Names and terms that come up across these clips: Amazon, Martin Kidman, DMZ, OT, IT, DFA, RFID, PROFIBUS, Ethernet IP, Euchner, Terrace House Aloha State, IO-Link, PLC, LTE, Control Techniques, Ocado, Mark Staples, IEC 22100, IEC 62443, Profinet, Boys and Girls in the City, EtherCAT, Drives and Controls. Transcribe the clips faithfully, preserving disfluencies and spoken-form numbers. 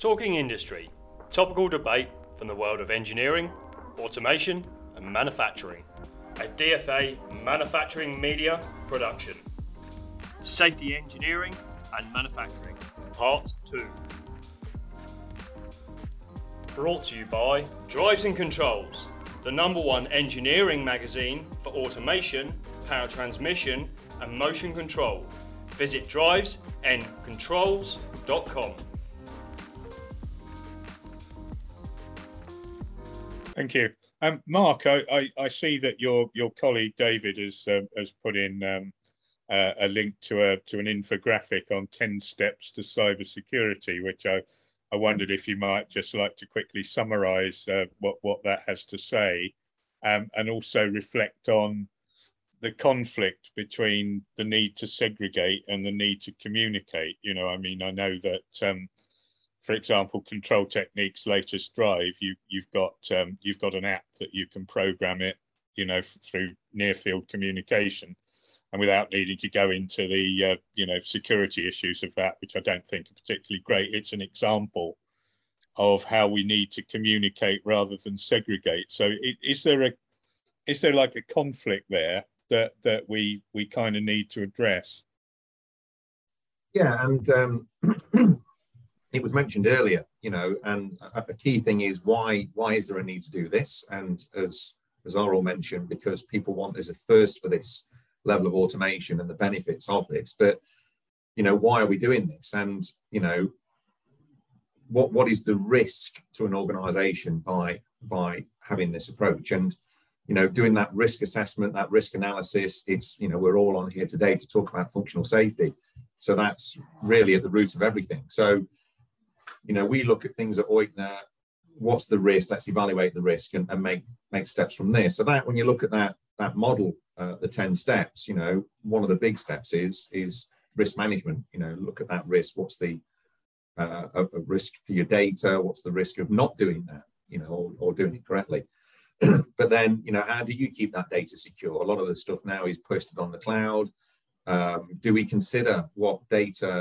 Talking industry, topical debate from the world of engineering, automation and manufacturing. A D F A manufacturing media production. Safety engineering and manufacturing, part two. Brought to you by Drives and Controls, the number one engineering magazine for automation, power transmission and motion control. Visit drives and controls dot com. Thank you. Um, Mark, I, I, I see that your, your colleague David has uh, has put in um, uh, a link to a to an infographic on ten steps to cybersecurity, which I, I wondered if you might just like to quickly summarise uh, what what that has to say, um, and also reflect on the conflict between the need to segregate and the need to communicate. You know, I mean, I know that. Um, For example, Control Techniques' latest drive, you, you've got um, you've got an app that you can program it, you know, f- through near-field communication, and without needing to go into the uh, you know security issues of that, which I don't think are particularly great. It's an example of how we need to communicate rather than segregate. So, it, is there a is there like a conflict there that that we we kind of need to address? Yeah, and. Um... It was mentioned earlier, you know, and a key thing is why why is there a need to do this? And as as Arul mentioned, because people want, there's a thirst for this level of automation and the benefits of this. But, you know, why are we doing this? And, you know, what what is the risk to an organization by by having this approach? And, you know, doing that risk assessment, that risk analysis, it's, you know, we're all on here today to talk about functional safety. So that's really at the root of everything. So, you know, we look at things at O I T NAT, what's the risk, let's evaluate the risk and, and make, make steps from there. So that when you look at that that model, uh, the ten steps, you know, one of the big steps is is risk management. You know, look at that risk, what's the uh, a, a risk to your data, what's the risk of not doing that, you know, or, or doing it correctly. But then, you know, how do you keep that data secure? A lot of the stuff now is posted on the cloud. Um, do we consider what data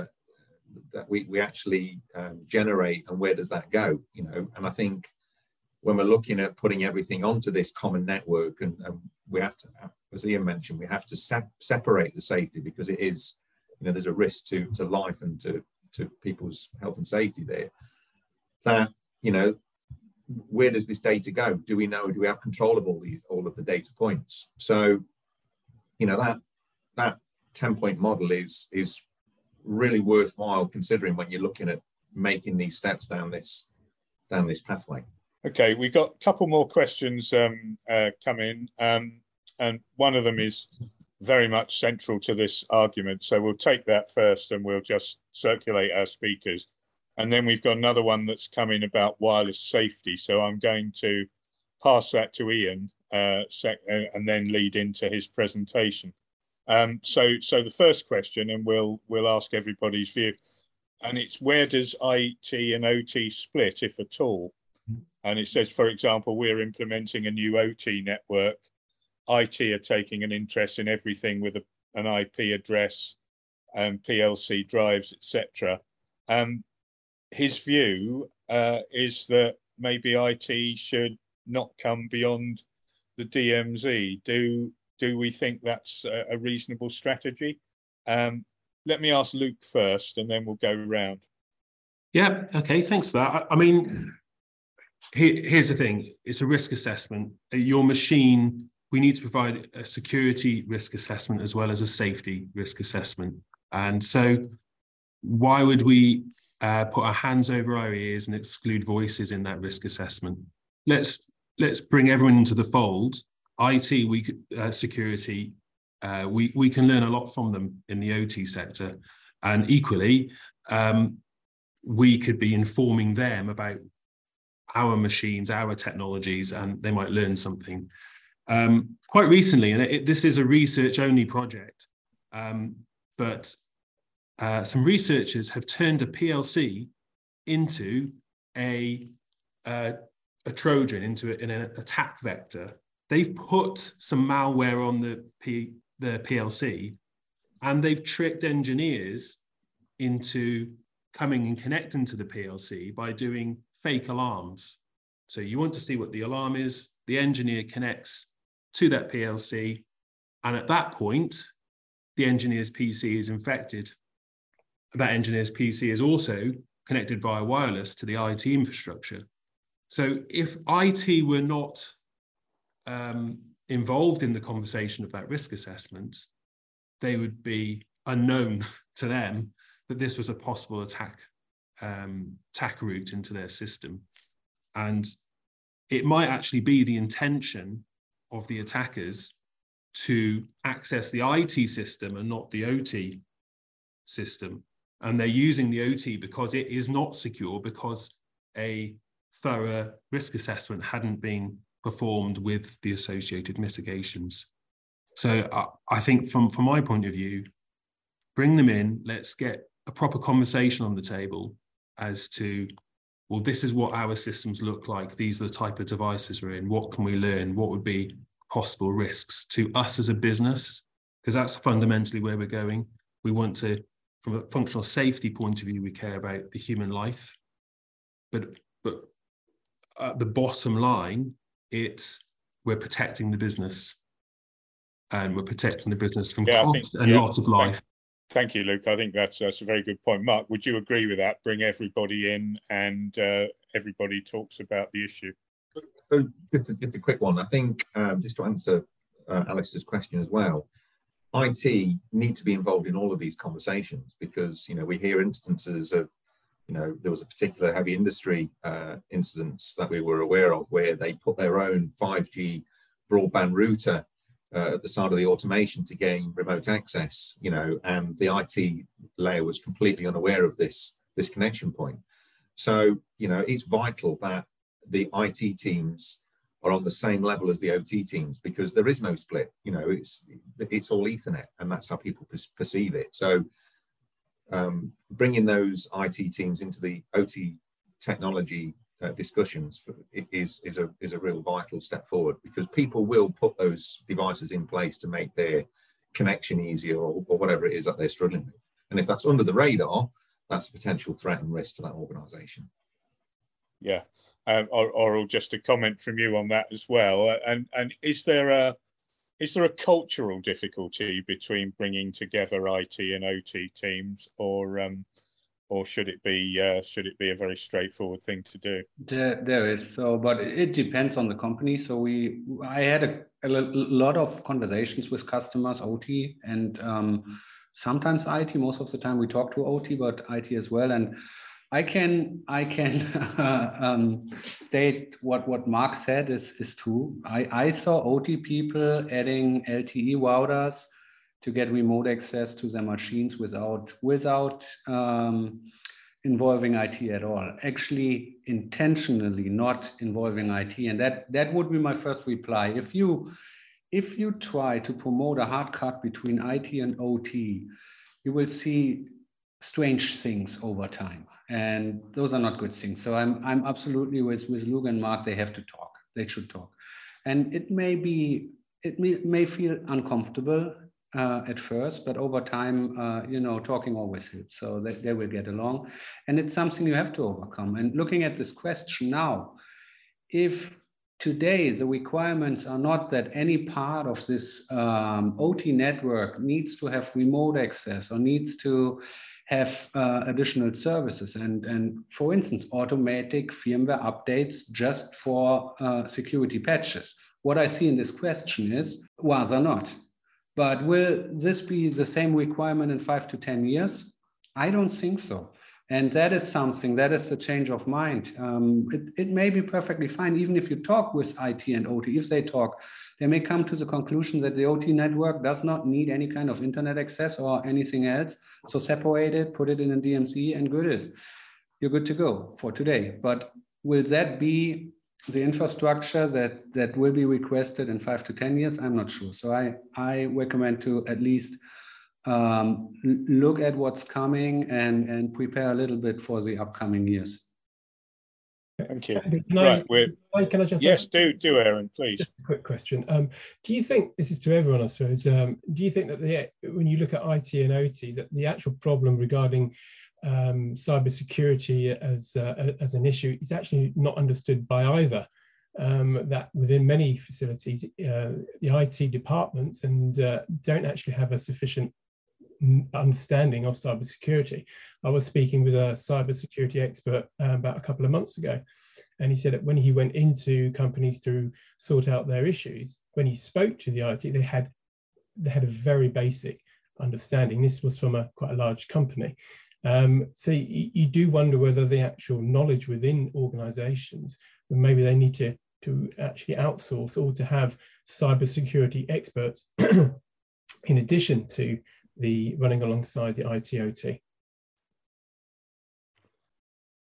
that we, we actually um, generate and where does that go, you know? And I think when we're looking at putting everything onto this common network, and, and we have to, as Ian mentioned, we have to sep- separate the safety, because it is, you know, there's a risk to to life and to, to people's health and safety there. That, you know, where does this data go? Do we know, do we have control of all these, all of the data points? So, you know, that that ten-point model is is really worthwhile considering when you're looking at making these steps down this down this pathway. Okay, we've got a couple more questions um, uh, come in, um, and one of them is very much central to this argument. So we'll take that first, and we'll just circulate our speakers. And then we've got another one that's come in about wireless safety. So I'm going to pass that to Ian, uh, sec- and then lead into his presentation. Um, so, so the first question, and we'll we'll ask everybody's view, and it's where does I T and O T split, if at all? And it says, for example, we're implementing a new O T network. I T are taking an interest in everything with a, an I P address, and P L C drives, et cetera. Um, his view uh, is that maybe I T should not come beyond the D M Z. Do Do we think that's a reasonable strategy? Um, let me ask Luke first, and then we'll go round. Yeah, okay, thanks for that. I, I mean, here, here's the thing. It's a risk assessment. Your machine, we need to provide a security risk assessment as well as a safety risk assessment. And so why would we uh, put our hands over our ears and exclude voices in that risk assessment? Let's, let's bring everyone into the fold. I T, we uh, security, uh, we, we can learn a lot from them in the O T sector. And equally, um, we could be informing them about our machines, our technologies, and they might learn something. Um, quite recently, and it, this is a research-only project, um, but uh, some researchers have turned a P L C into a, uh, a Trojan, into a, in an attack vector. They've put some malware on the P, the P L C, and they've tricked engineers into coming and connecting to the P L C by doing fake alarms. So you want to see what the alarm is, the engineer connects to that P L C, and at that point, the engineer's P C is infected. That engineer's P C is also connected via wireless to the I T infrastructure. So if I T were not um, involved in the conversation of that risk assessment, they would be unknown to them that this was a possible attack, um, attack route into their system. And it might actually be the intention of the attackers to access the I T system and not the O T system. And they're using the O T because it is not secure, because a thorough risk assessment hadn't been performed with the associated mitigations. So I, I think from, from my point of view, bring them in, let's get a proper conversation on the table as to, well, this is what our systems look like. These are the type of devices we're in. What can we learn? What would be possible risks to us as a business? Because that's fundamentally where we're going. We want to, from a functional safety point of view, we care about the human life. But, but at the bottom line, it's we're protecting the business. And we're protecting the business from yeah, cost think, and yeah, loss of life. Thank, thank you, Luke. I think that's, that's a very good point. Mark, would you agree with that? Bring everybody in and uh, everybody talks about the issue. So just a, just a quick one. I think um, just to answer uh, Alex's question as well, I T need to be involved in all of these conversations, because, you know, we hear instances of, you know, there was a particular heavy industry uh, incidents that we were aware of where they put their own five G broadband router uh, at the side of the automation to gain remote access, you know, and the I T layer was completely unaware of this, this connection point. So, you know, it's vital that the I T teams are on the same level as the O T teams, because there is no split. You know, it's it's all Ethernet, and that's how people perceive it. So um, bringing those I T teams into the O T technology uh, discussions for, is is a is a real vital step forward, because people will put those devices in place to make their connection easier, or, or whatever it is that they're struggling with. And if that's under the radar, that's a potential threat and risk to that organisation. Yeah. Um, or, or just a comment from you on that as well. And and is there a is there a cultural difficulty between bringing together I T and O T teams, or um, or should it be uh, should it be a very straightforward thing to do? There, there is so, but it depends on the company. So we I had a, a lot of conversations with customers, O T, and um, sometimes I T. Most of the time we talk to O T, but I T as well. And I can I can uh, um, state what, what Mark said is, is true. I, I saw O T people adding L T E routers to get remote access to their machines without, without um, involving I T at all. Actually, intentionally not involving I T. And that, that would be my first reply. If you, if you try to promote a hard cut between I T and O T, you will see strange things over time. And those are not good things. So I'm I'm absolutely with, with Luke and Mark. They have to talk. They should talk. And it may be it may, may feel uncomfortable uh, at first, but over time, uh, you know, talking always helps. So that they will get along. And it's something you have to overcome. And looking at this question now, if today the requirements are not that any part of this um, O T network needs to have remote access or needs to have uh, additional services and, and, for instance, automatic firmware updates just for uh, security patches. What I see in this question is, was or not. But will this be the same requirement in five to ten years? I don't think so. And that is something, that is the change of mind. Um, it, it may be perfectly fine, even if you talk with I T and O T, if they talk, they may come to the conclusion that the O T network does not need any kind of internet access or anything else. So separate it, put it in a D M Z, and good is. You're good to go for today. But will that be the infrastructure that, that will be requested in five to ten years? I'm not sure. So I, I recommend to at least um, look at what's coming and, and prepare a little bit for the upcoming years. Thank you. Can right, I, we're, I, can I just yes, ask, do, do, Aaron, please. Just a quick question. Um, do you think, this is to everyone, I suppose, um, do you think that the, when you look at I T and O T, that the actual problem regarding um, cybersecurity as, uh, as an issue is actually not understood by either? Um, that within many facilities, uh, the I T departments and uh, don't actually have a sufficient understanding of cybersecurity. I was speaking with a cybersecurity expert uh, about a couple of months ago, and he said that when he went into companies to sort out their issues, when he spoke to the I T, they had they had a very basic understanding. This was from a quite a large company. Um, so you, you do wonder whether the actual knowledge within organisations, then maybe they need to to actually outsource or to have cybersecurity experts in addition to the running alongside the I T O T.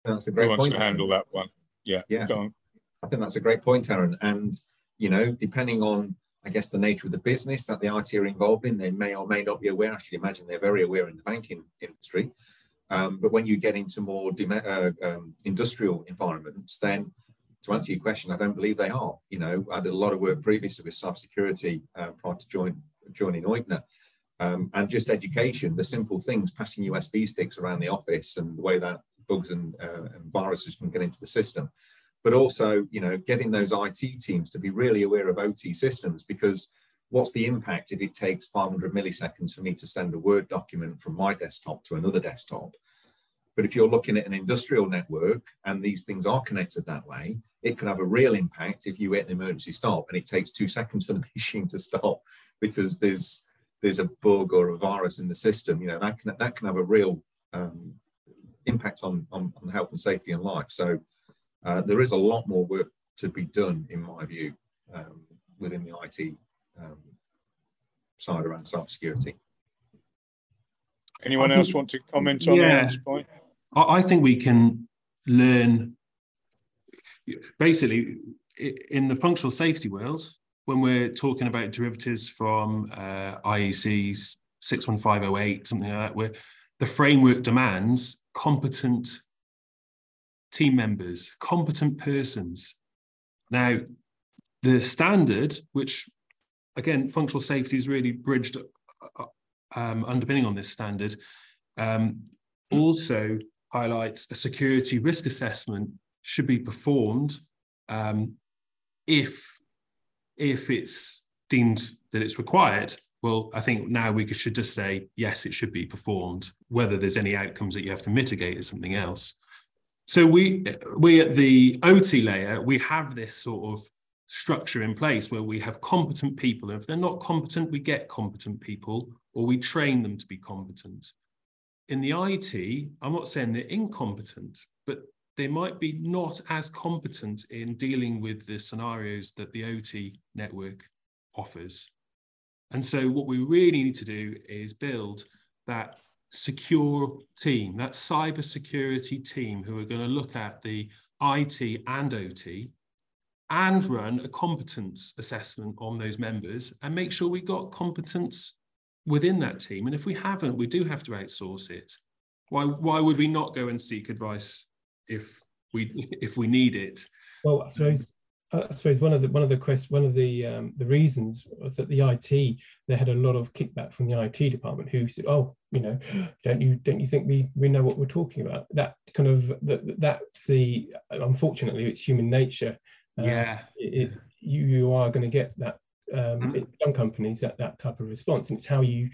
That's a great Who point. Wants to handle that one? Yeah, yeah. Go on. I think that's a great point, Aaron. And you know, depending on, I guess, the nature of the business that the I T are involved in, they may or may not be aware. I should imagine they're very aware in the banking industry. Um, but when you get into more uh, um, industrial environments, then to answer your question, I don't believe they are. You know, I did a lot of work previously with cybersecurity uh, prior to join, joining Euchner. Um, and just education, the simple things, passing U S B sticks around the office and the way that bugs and, uh, and viruses can get into the system. But also, you know, getting those I T teams to be really aware of O T systems, because what's the impact if it takes five hundred milliseconds for me to send a Word document from my desktop to another desktop? But if you're looking at an industrial network and these things are connected that way, it can have a real impact if you hit an emergency stop and it takes two seconds for the machine to stop because there's there's a bug or a virus in the system. You know, that can, that can have a real um, impact on, on, on health and safety and life. So uh, there is a lot more work to be done, in my view, um, within the I T um, side around cybersecurity. Anyone think, else want to comment on yeah, that point? I think we can learn, basically, in the functional safety world, when we're talking about derivatives from uh, I E C six one five oh eight, something like that, where the framework demands competent team members, competent persons. Now, the standard, which again, functional safety is really bridged um, underpinning on this standard, um, also highlights a security risk assessment should be performed um, if If it's deemed that it's required. Well, I think now we should just say, yes, it should be performed. Whether there's any outcomes that you have to mitigate is something else. So we, we at the O T layer, we have this sort of structure in place where we have competent people. If they're not competent, we get competent people, or we train them to be competent. In the I T, I'm not saying they're incompetent, but they might be not as competent in dealing with the scenarios that the O T network offers. And so what we really need to do is build that secure team, that cybersecurity team who are going to look at the I T and O T and run a competence assessment on those members and make sure we got competence within that team. And if we haven't, we do have to outsource it. Why, why would we not go and seek advice if we if we need it? Well, I suppose I suppose one of the one of the quest one of the um, the reasons was that the I T, they had a lot of kickback from the I T department who said, "Oh, you know, don't you don't you think we we know what we're talking about?" That kind of that that's the unfortunately it's human nature. Uh, yeah, it, it, you you are going to get that um, in some companies that that type of response, and it's how you.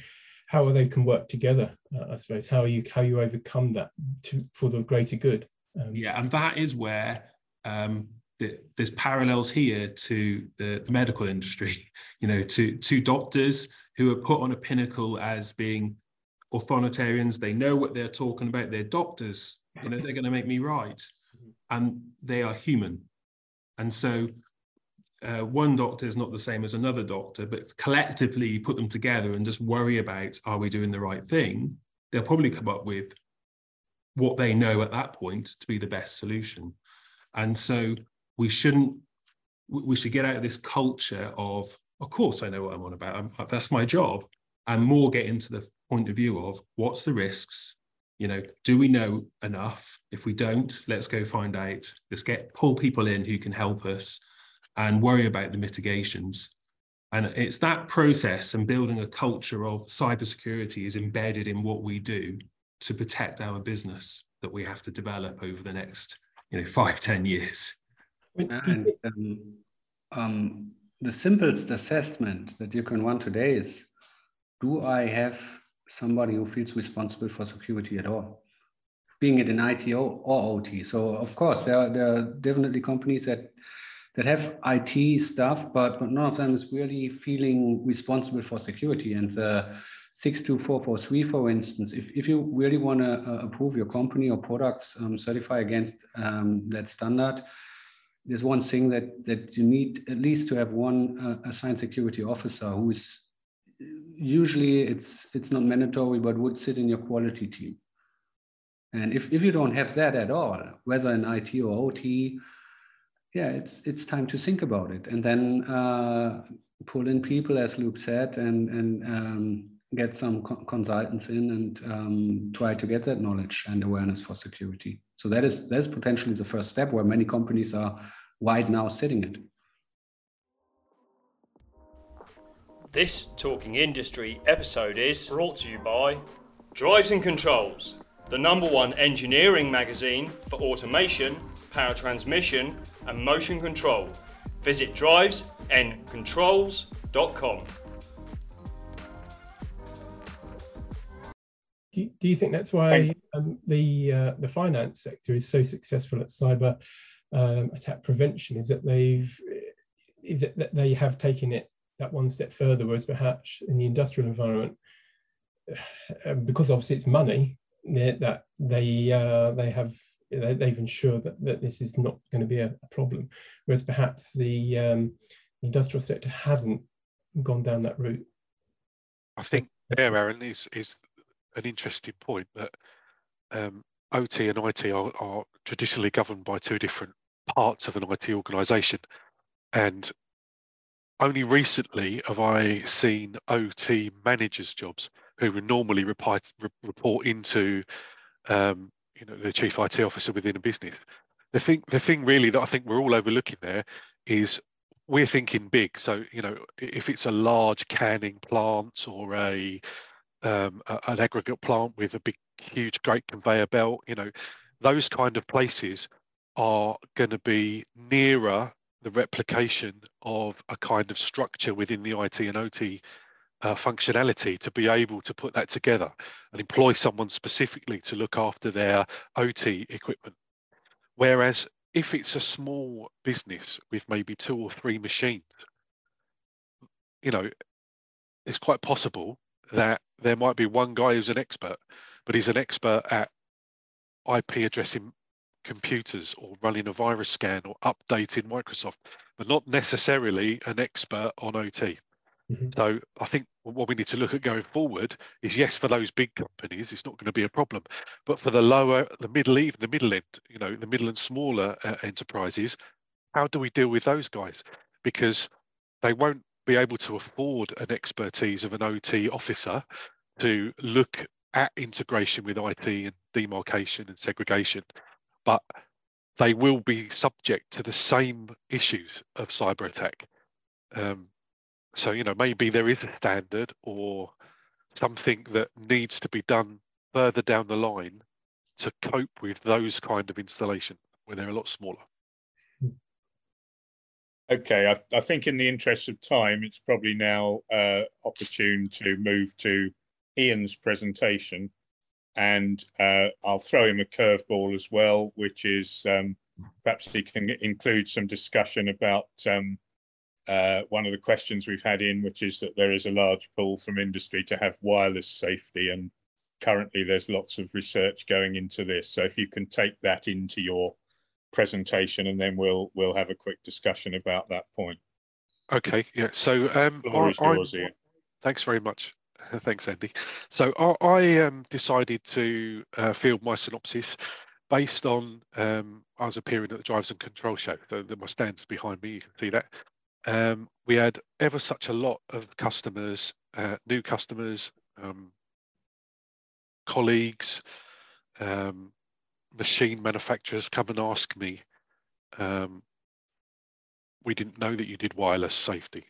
How they can work together, uh, I suppose. How you how you overcome that to, for the greater good. Um, yeah, and that is where um, the, there's parallels here to the, the medical industry. You know, to to doctors who are put on a pinnacle as being authoritarians. They know what they're talking about. They're doctors. You know, they're going to make me right, and they are human. And so, Uh, one doctor is not the same as another doctor, but collectively you put them together and just worry about, are we doing the right thing? They'll probably come up with what they know at that point to be the best solution. And so we shouldn't, we should get out of this culture of, of course I know what I'm on about, I'm, that's my job, and more get into the point of view of what's the risks, You know, do we know enough? If we don't, let's go find out. Let's get pull people in who can help us and worry about the mitigations. And it's that process and building a culture of cybersecurity is embedded in what we do to protect our business that we have to develop over the next, you know, five, ten years. And um, um, the simplest assessment that you can run today is, do I have somebody who feels responsible for security at all, being it in I T or O T? So of course, there are, there are definitely companies that that have I T stuff, but none of them is really feeling responsible for security. And the six two four four three, for instance, if, if you really want to uh, approve your company or products, um, certify against um, that standard, there's one thing that, that you need at least to have one uh, assigned security officer who is, usually it's it's not mandatory, but would sit in your quality team. And if, if you don't have that at all, whether in I T or O T, yeah, it's it's time to think about it, and then uh, pull in people, as Luke said, and and um, get some co consultants in and um, try to get that knowledge and awareness for security. So that is that is potentially the first step where many companies are right now sitting at. This Talking Industry episode is brought to you by Drives and Controls, the number one engineering magazine for automation, power transmission, and motion control. Visit drives and controls dot com. Do, do you think that's why um, the uh, the finance sector is so successful at cyber um, attack prevention? Is that they've that they have taken it that one step further, whereas perhaps in the industrial environment, uh, because obviously it's money, that they uh, they have. They've ensured that, that this is not going to be a, a problem, whereas perhaps the um, industrial sector hasn't gone down that route. I think there, Aaron, is, is an interesting point that um, O T and I T are, are traditionally governed by two different parts of an I T organisation. And only recently have I seen O T managers' jobs who would normally report, report into um, you know, the chief I T officer within a business. The thing, the thing really that I think we're all overlooking there is we're thinking big. So, you know, if it's a large canning plant or a, um, a an aggregate plant with a big, huge, great conveyor belt, you know, those kind of places are going to be nearer the replication of a kind of structure within the I T and O T Uh, functionality to be able to put that together and employ someone specifically to look after their O T equipment. Whereas if it's a small business with maybe two or three machines, you know, it's quite possible that there might be one guy who's an expert, but he's an expert at I P addressing computers or running a virus scan or updating Microsoft, but not necessarily an expert on O T. Mm-hmm. So I think what we need to look at going forward is, yes, for those big companies, it's not going to be a problem. But for the lower, the middle, even the middle end, you know, the middle and smaller uh, enterprises, how do we deal with those guys? Because they won't be able to afford an expertise of an O T officer to look at integration with I T and demarcation and segregation. But they will be subject to the same issues of cyber attack. Um, So, you know, maybe there is a standard or something that needs to be done further down the line to cope with those kind of installations where they're a lot smaller. Okay, I, I think in the interest of time, it's probably now uh, opportune to move to Ian's presentation. And uh, I'll throw him a curveball as well, which is um, perhaps he can include some discussion about um, Uh, one of the questions we've had in, which is that there is a large pull from industry to have wireless safety, and currently there's lots of research going into this. So if you can take that into your presentation, and then we'll we'll have a quick discussion about that point. Okay, yeah. So um, I, yours, I, thanks very much. Thanks, Andy. So I, I um, decided to uh, field my synopsis based on um, I was appearing at the Drives and Control show. So the, my stand's behind me. You can see that. Um, we had ever such a lot of customers, uh, new customers, um, colleagues, um, machine manufacturers come and ask me, um, we didn't know that you did wireless safety.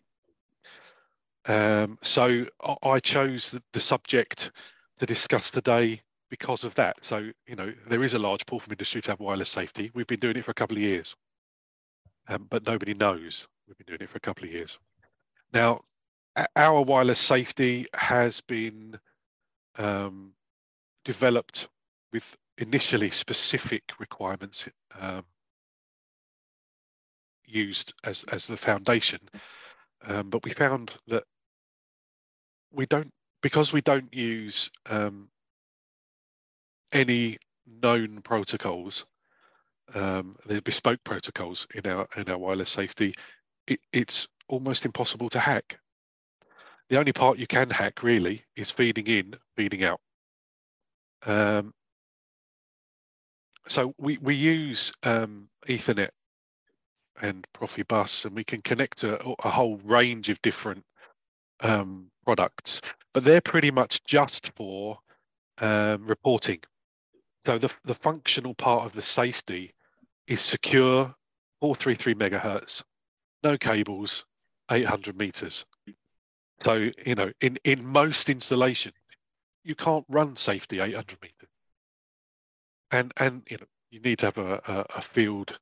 Um, so I, I chose the, the subject to discuss today because of that. So, you know, there is a large pull from industry to have wireless safety. We've been doing it for a couple of years, um, but nobody knows we've been doing it for a couple of years. Now, our wireless safety has been um, developed with initially specific requirements um, used as, as the foundation. Um, but we found that we don't, because we don't use um, any known protocols, um, the bespoke protocols in our in our wireless safety, it, it's almost impossible to hack. The only part you can hack really is feeding in, feeding out. Um, so we we use um, Ethernet and Profibus, and we can connect to a, a whole range of different um, products, but they're pretty much just for um, reporting. So the, the functional part of the safety is secure, four thirty-three megahertz, no cables, eight hundred meters. So, you know, in, in most installation, you can't run safety eight hundred meters. And, and you know, you need to have a, a, a field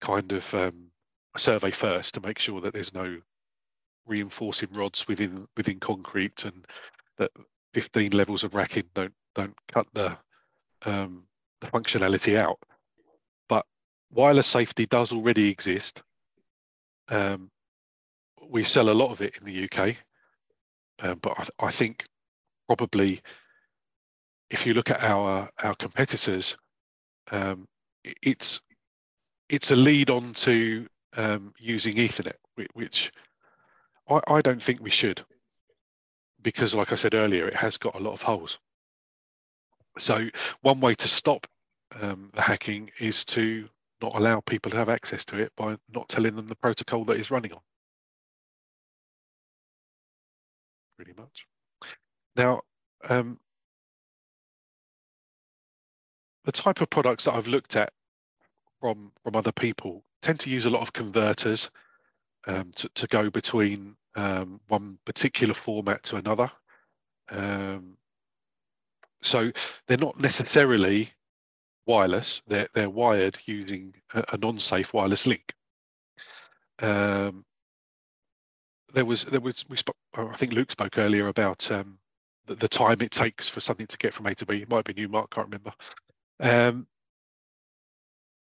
kind of um, survey first to make sure that there's no reinforcing rods within within concrete, and that fifteen levels of racking don't don't cut the um, the functionality out. But wireless safety does already exist. Um, we sell a lot of it in the U K, uh, but I, th I think probably if you look at our our competitors, um, it's It's a lead on to um, using Ethernet, which I, I don't think we should, because like I said earlier, it has got a lot of holes. So one way to stop um, the hacking is to not allow people to have access to it by not telling them the protocol that it's running on. Pretty much. Now, um, the type of products that I've looked at From, from other people tend to use a lot of converters um, to, to go between um, one particular format to another. Um, so they're not necessarily wireless, they're, they're wired using a, a non-safe wireless link. Um, there was, there was we spoke, I think Luke spoke earlier about um, the, the time it takes for something to get from A to B. It might have been you, Mark, can't remember. Um,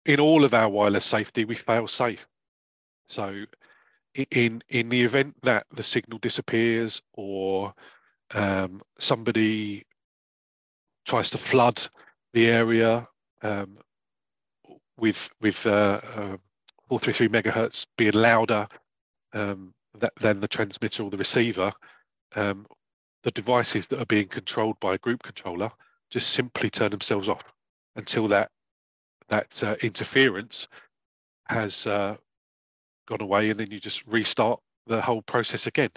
In all of our wireless safety, we fail safe. So in, in the event that the signal disappears, or um, somebody tries to flood the area um, with, with uh, uh, four thirty-three megahertz being louder um, that, than the transmitter or the receiver, um, the devices that are being controlled by a group controller just simply turn themselves off until that that uh, interference has uh, gone away, and then you just restart the whole process again.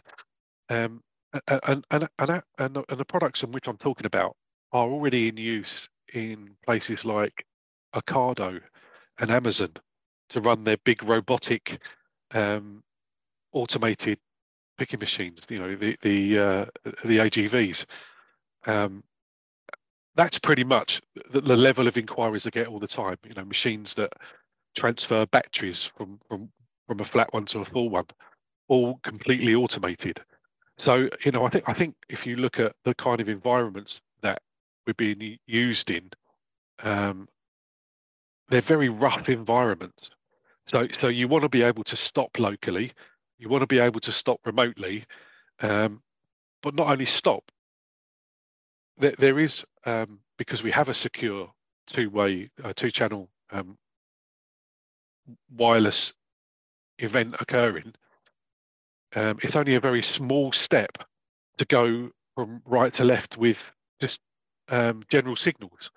Um, and, and, and, and the products in which I'm talking about are already in use in places like Ocado and Amazon to run their big robotic um, automated picking machines, you know, the, the, uh, the A G Vs. Um, That's pretty much the, the level of inquiries I get all the time. You know, machines that transfer batteries from from from a flat one to a full one, all completely automated. So, you know, I think I think if you look at the kind of environments that we're being used in, um, they're very rough environments. So, so you want to be able to stop locally, you want to be able to stop remotely, um, but not only stop. There, there is, um, because we have a secure two-way, uh, two-channel um, wireless event occurring, um, it's only a very small step to go from right to left with just um, general signals.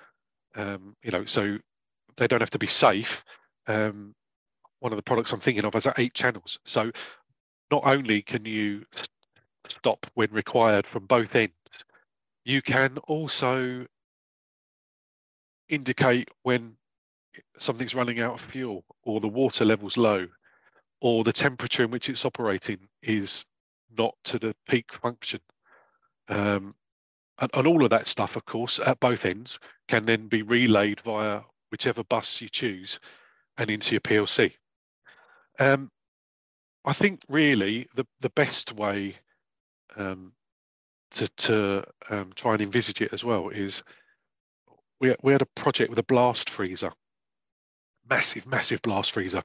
Um, you know, so they don't have to be safe. Um, one of the products I'm thinking of has eight channels. So not only can you stop when required from both ends, you can also indicate when something's running out of fuel, or the water level's low, or the temperature in which it's operating is not to the peak function. Um, and, and all of that stuff, of course, at both ends can then be relayed via whichever bus you choose and into your P L C. Um, I think really the, the best way um, to, to um, try and envisage it as well is we, we had a project with a blast freezer, massive, massive blast freezer,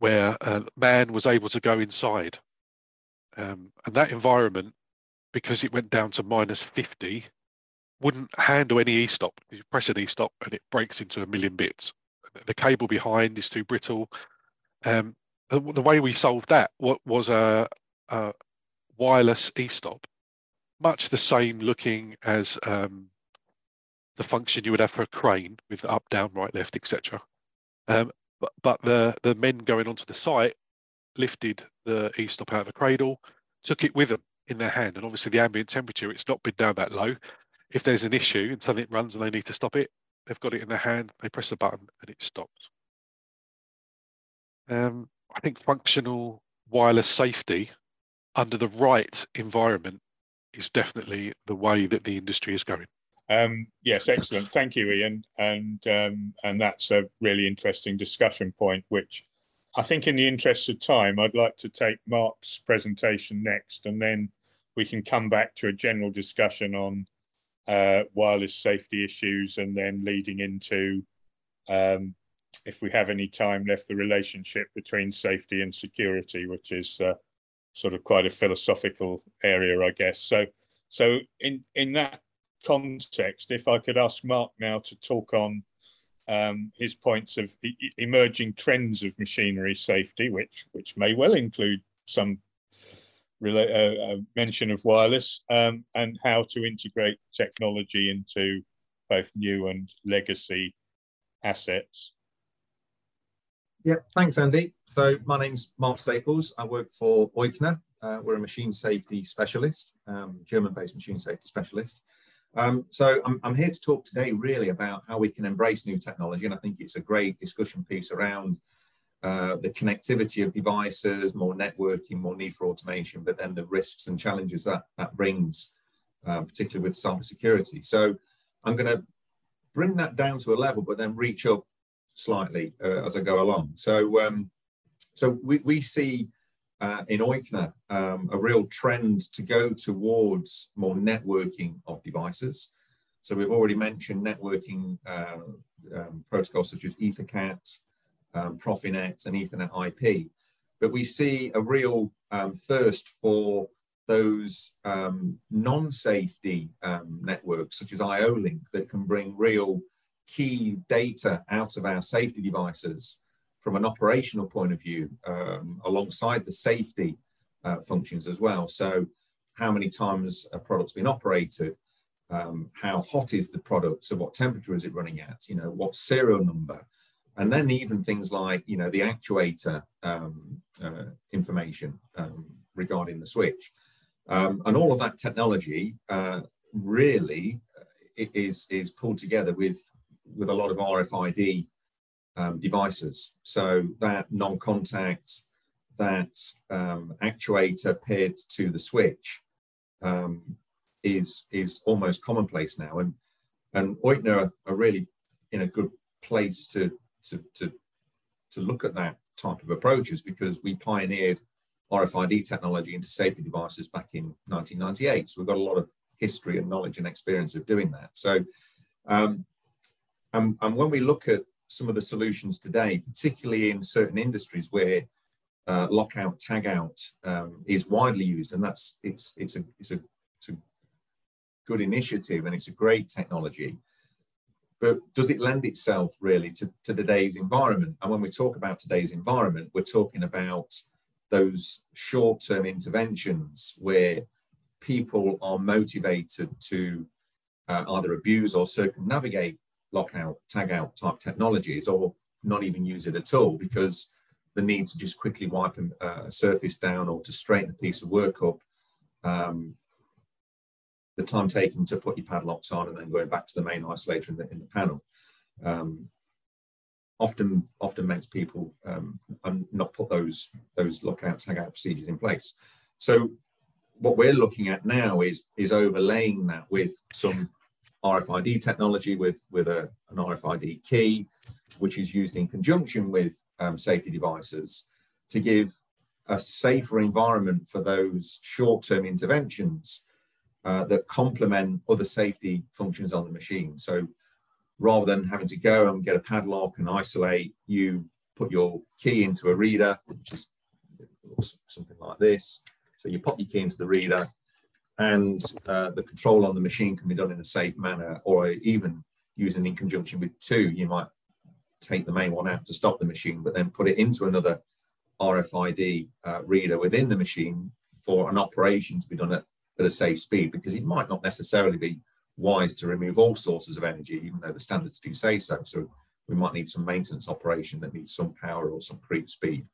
where uh, man was able to go inside. Um, and that environment, because it went down to minus fifty, wouldn't handle any e-stop. You press an e-stop and it breaks into a million bits. The cable behind is too brittle. Um, the, the way we solved that was a, a wireless e-stop, much the same looking as um, the function you would have for a crane with up, down, right, left, et cetera. Um, but but the, the men going onto the site lifted the e-stop out of the cradle, took it with them in their hand, and obviously the ambient temperature, it's not been down that low. If there's an issue and something runs and they need to stop it, they've got it in their hand, they press a button and it stops. Um, I think functional wireless safety under the right environment is definitely the way that the industry is going. Um, yes, excellent. Thank you, Ian. And, um, and that's a really interesting discussion point, which I think in the interest of time, I'd like to take Mark's presentation next, and then we can come back to a general discussion on Uh, wireless safety issues, and then leading into, um, if we have any time left, the relationship between safety and security, which is uh, sort of quite a philosophical area, I guess. So, so in, in that context, if I could ask Mark now to talk on um, his points of e emerging trends of machinery safety, which, which may well include some Relate, uh, uh, mention of wireless, um, and how to integrate technology into both new and legacy assets. Yeah, thanks, Andy. So my name's Mark Staples. I work for Euchner. Uh, we're a machine safety specialist, um, German-based machine safety specialist. Um, so I'm, I'm here to talk today really about how we can embrace new technology, and I think it's a great discussion piece around Uh, the connectivity of devices, more networking, more need for automation, but then the risks and challenges that that brings, uh, particularly with cybersecurity. So I'm going to bring that down to a level, but then reach up slightly uh, as I go along. So, um, so we, we see uh, in Euchner um, a real trend to go towards more networking of devices. So we've already mentioned networking uh, um, protocols such as EtherCAT, Um, Profinet and Ethernet I P, but we see a real um, thirst for those um, non-safety um, networks such as I O-Link that can bring real key data out of our safety devices from an operational point of view, um, alongside the safety uh, functions as well. So how many times a product's been operated, um, how hot is the product, so what temperature is it running at, you know, what serial number. And then even things like, you know, the actuator um, uh, information um, regarding the switch. Um, and all of that technology uh, really is, is pulled together with, with a lot of R F I D um, devices. So that non-contact, that um, actuator paired to the switch um, is, is almost commonplace now. And, and Euchner are really in a good place to To, to, to look at that type of approaches, because we pioneered R F I D technology into safety devices back in nineteen ninety-eight. So we've got a lot of history and knowledge and experience of doing that. So, um, and, and when we look at some of the solutions today, particularly in certain industries where uh, lockout, tagout um, is widely used, and that's, it's, it's, a, it's, a, it's a good initiative and it's a great technology. But does it lend itself really to, to today's environment? And when we talk about today's environment, we're talking about those short-term interventions where people are motivated to uh, either abuse or circumnavigate lockout, tagout type technologies, or not even use it at all because the need to just quickly wipe a surface down or to straighten a piece of work up, um, the time taken to put your padlocks on and then going back to the main isolator in the, in the panel. um, often often makes people um, not put those those lockout tagout procedures in place. So what we're looking at now is is overlaying that with some R F I D technology, with with a, an R F I D key, which is used in conjunction with um, safety devices to give a safer environment for those short-term interventions uh, that complement other safety functions on the machine. So rather than having to go and get a padlock and isolate, you put your key into a reader, which is something like this. So you pop your key into the reader, and uh, the control on the machine can be done in a safe manner, or even using in conjunction with two. You might take the main one out to stop the machine, but then put it into another R F I D uh, reader within the machine for an operation to be done at, at a safe speed, because it might not necessarily be wise to remove all sources of energy, even though the standards do say so. So we might need some maintenance operation that needs some power or some creep speed.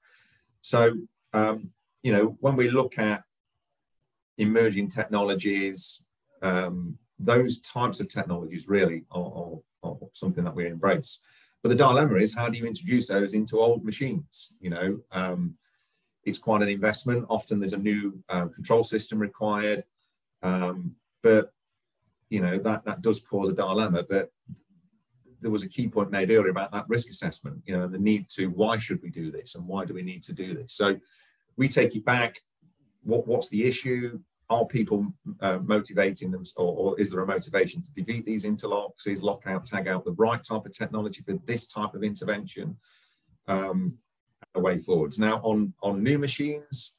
So, um, you know, when we look at emerging technologies, um, those types of technologies really are, are, are something that we embrace. But the dilemma is, how do you introduce those into old machines? You know, um, it's quite an investment. Often there's a new uh, control system required, um, but you know that that does cause a dilemma. But there was a key point made earlier about that risk assessment. You know, and the need to, why should we do this, and why do we need to do this? So we take it back. What what's the issue? Are people uh, motivating them, or, or is there a motivation to defeat these interlocks? Is lockout, tag out the right type of technology for this type of intervention? Um, a way forwards. Now, on, on new machines,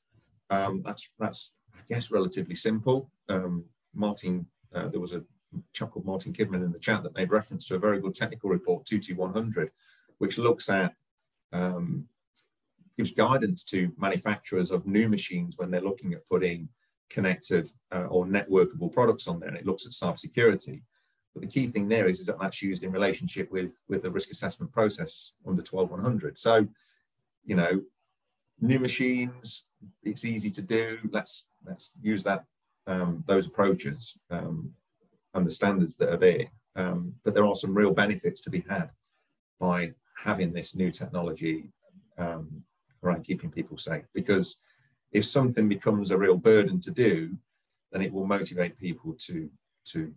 um, that's, that's, I guess, relatively simple. Um, Martin, uh, there was a chap called Martin Kidman in the chat that made reference to a very good technical report, two two one hundred, which looks at, um, gives guidance to manufacturers of new machines when they're looking at putting connected uh, or networkable products on there, and it looks at cybersecurity. But the key thing there is, is that that's used in relationship with with the risk assessment process under twelve one hundred. So, you know, new machines, it's easy to do. Let's let's use that um, those approaches um, and the standards that are there. Um, but there are some real benefits to be had by having this new technology um, around keeping people safe, because if something becomes a real burden to do, then it will motivate people to to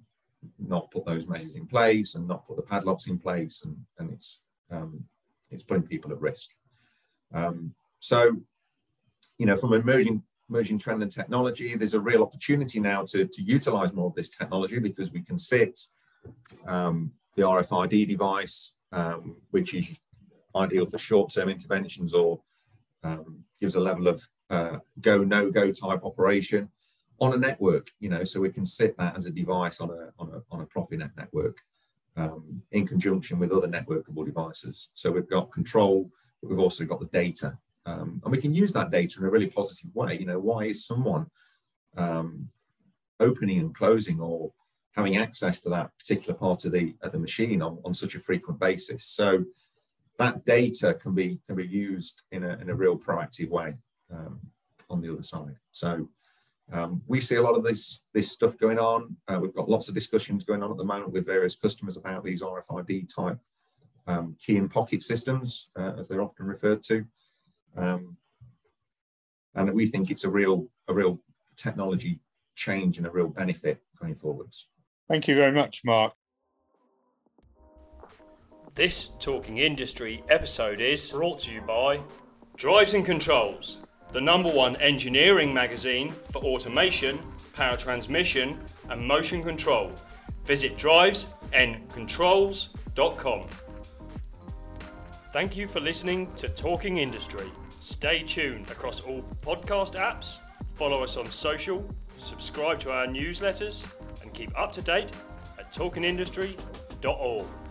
not put those measures in place and not put the padlocks in place, and, and it's um, it's putting people at risk. Um, so, you know, from emerging emerging trend and technology, there's a real opportunity now to to utilize more of this technology, because we can sit um, the R F I D device, um, which is ideal for short-term interventions, or um, gives a level of Uh, go no go type operation on a network, you know, so we can sit that as a device on a on a on a Profinet network um, in conjunction with other networkable devices. So we've got control, but we've also got the data, um, and we can use that data in a really positive way. You know, why is someone um, opening and closing or having access to that particular part of the of the machine on, on such a frequent basis? So that data can be can be used in a in a real proactive way. Um, on the other side. So um, we see a lot of this this stuff going on. Uh, we've got lots of discussions going on at the moment with various customers about these R F I D type um, key in pocket systems, uh, as they're often referred to. Um, and we think it's a real a real technology change and a real benefit going forwards. Thank you very much, Mark. This Talking Industry episode is brought to you by Drives and Controls, the number one engineering magazine for automation, power transmission and motion control. Visit drives and controls dot com. Thank you for listening to Talking Industry. Stay tuned across all podcast apps, follow us on social, subscribe to our newsletters and keep up to date at talking industry dot org.